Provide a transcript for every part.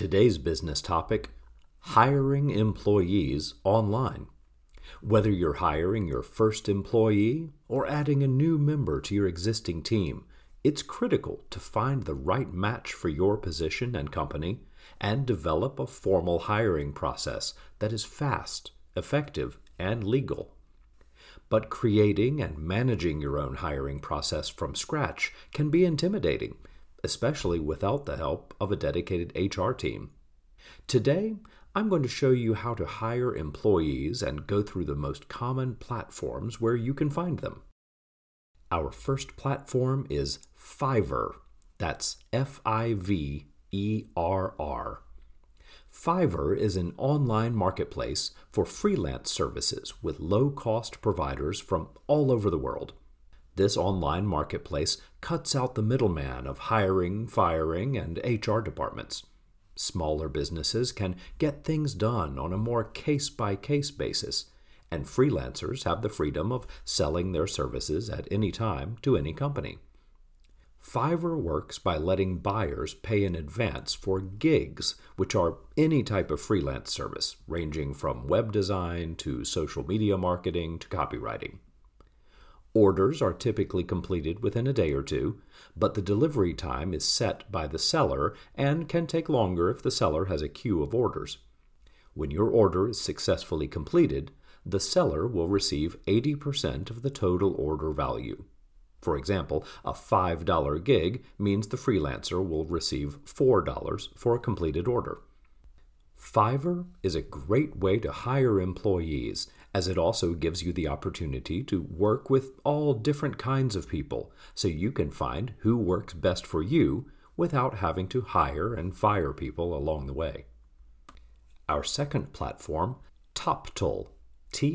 Today's business topic, hiring employees online. Whether you're hiring your first employee or adding a new member to your existing team, it's critical to find the right match for your position and company and develop a formal hiring process that is fast, effective, and legal. But creating and managing your own hiring process from scratch can be intimidating, especially without the help of a dedicated HR team. Today, I'm going to show you how to hire employees and go through the most common platforms where you can find them. Our first platform is Fiverr. That's F-I-V-E-R-R. Fiverr is an online marketplace for freelance services with low-cost providers from all over the world. This online marketplace cuts out the middleman of hiring, firing, and HR departments. Smaller businesses can get things done on a more case-by-case basis, and freelancers have the freedom of selling their services at any time to any company. Fiverr works by letting buyers pay in advance for gigs, which are any type of freelance service, ranging from web design to social media marketing to copywriting. Orders are typically completed within a day or two, but the delivery time is set by the seller and can take longer if the seller has a queue of orders. When your order is successfully completed, the seller will receive 80% of the total order value. For example, a $5 gig means the freelancer will receive $4 for a completed order. Fiverr is a great way to hire employees, as it also gives you the opportunity to work with all different kinds of people, so you can find who works best for you without having to hire and fire people along the way. Our second platform, Toptal. T-O-P-T-A-L.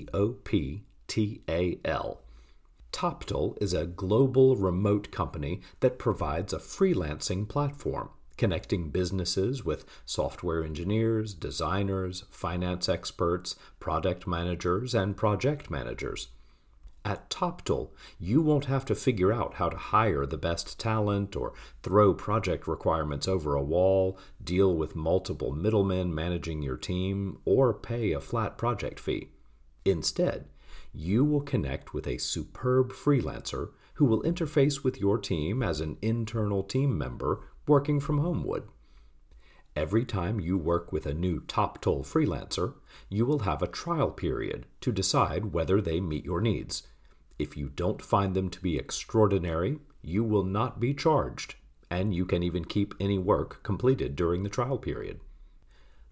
Toptal is a global remote company that provides a freelancing platform, connecting businesses with software engineers, designers, finance experts, product managers, and project managers. At Toptal, you won't have to figure out how to hire the best talent or throw project requirements over a wall, deal with multiple middlemen managing your team, or pay a flat project fee. Instead, you will connect with a superb freelancer who will interface with your team as an internal team member working from home would. Every time you work with a new Toptal freelancer, you will have a trial period to decide whether they meet your needs. If you don't find them to be extraordinary, you will not be charged, and you can even keep any work completed during the trial period.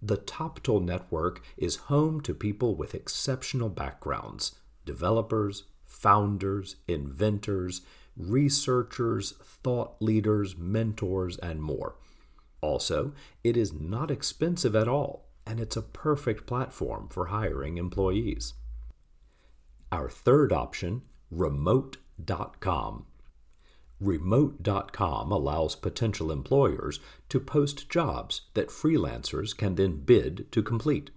The Toptal network is home to people with exceptional backgrounds: developers, founders, inventors, researchers, thought leaders, mentors, and more. Also, it is not expensive at all, and it's a perfect platform for hiring employees. Our third option, remote.com. Remote.com allows potential employers to post jobs that freelancers can then bid to complete.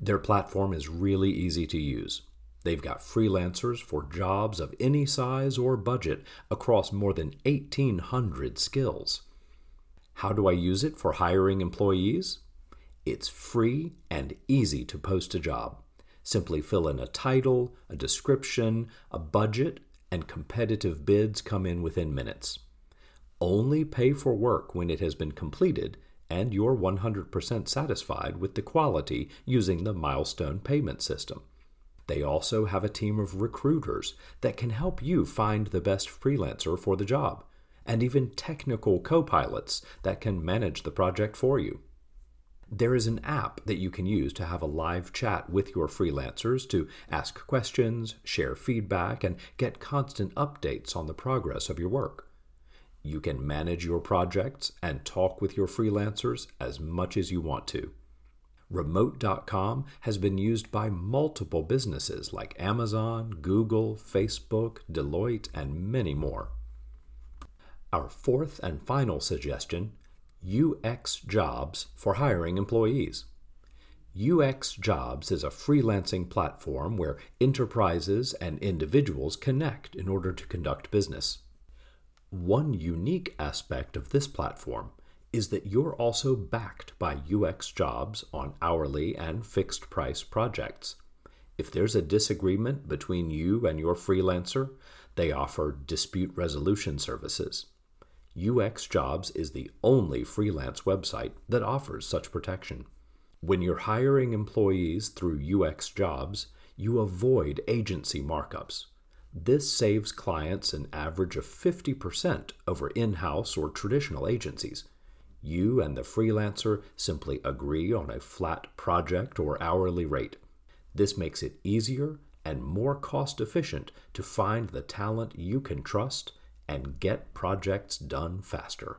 Their platform is really easy to use. They've got freelancers for jobs of any size or budget across more than 1,800 skills. How do I use it for hiring employees? It's free and easy to post a job. Simply fill in a title, a description, a budget, and competitive bids come in within minutes. Only pay for work when it has been completed and you're 100% satisfied with the quality using the milestone payment system. They also have a team of recruiters that can help you find the best freelancer for the job, and even technical co-pilots that can manage the project for you. There is an app that you can use to have a live chat with your freelancers to ask questions, share feedback, and get constant updates on the progress of your work. You can manage your projects and talk with your freelancers as much as you want to. Remote.com has been used by multiple businesses like Amazon, Google, Facebook, Deloitte, and many more. Our fourth and final suggestion, UX Jobs for hiring employees. UX Jobs is a freelancing platform where enterprises and individuals connect in order to conduct business. One unique aspect of this platform is that you're also backed by UX Jobs on hourly and fixed price projects. If there's a disagreement between you and your freelancer, they offer dispute resolution services. UX Jobs is the only freelance website that offers such protection. When you're hiring employees through UX Jobs, you avoid agency markups. This saves clients an average of 50% over in-house or traditional agencies. You and the freelancer simply agree on a flat project or hourly rate. This makes it easier and more cost-efficient to find the talent you can trust and get projects done faster.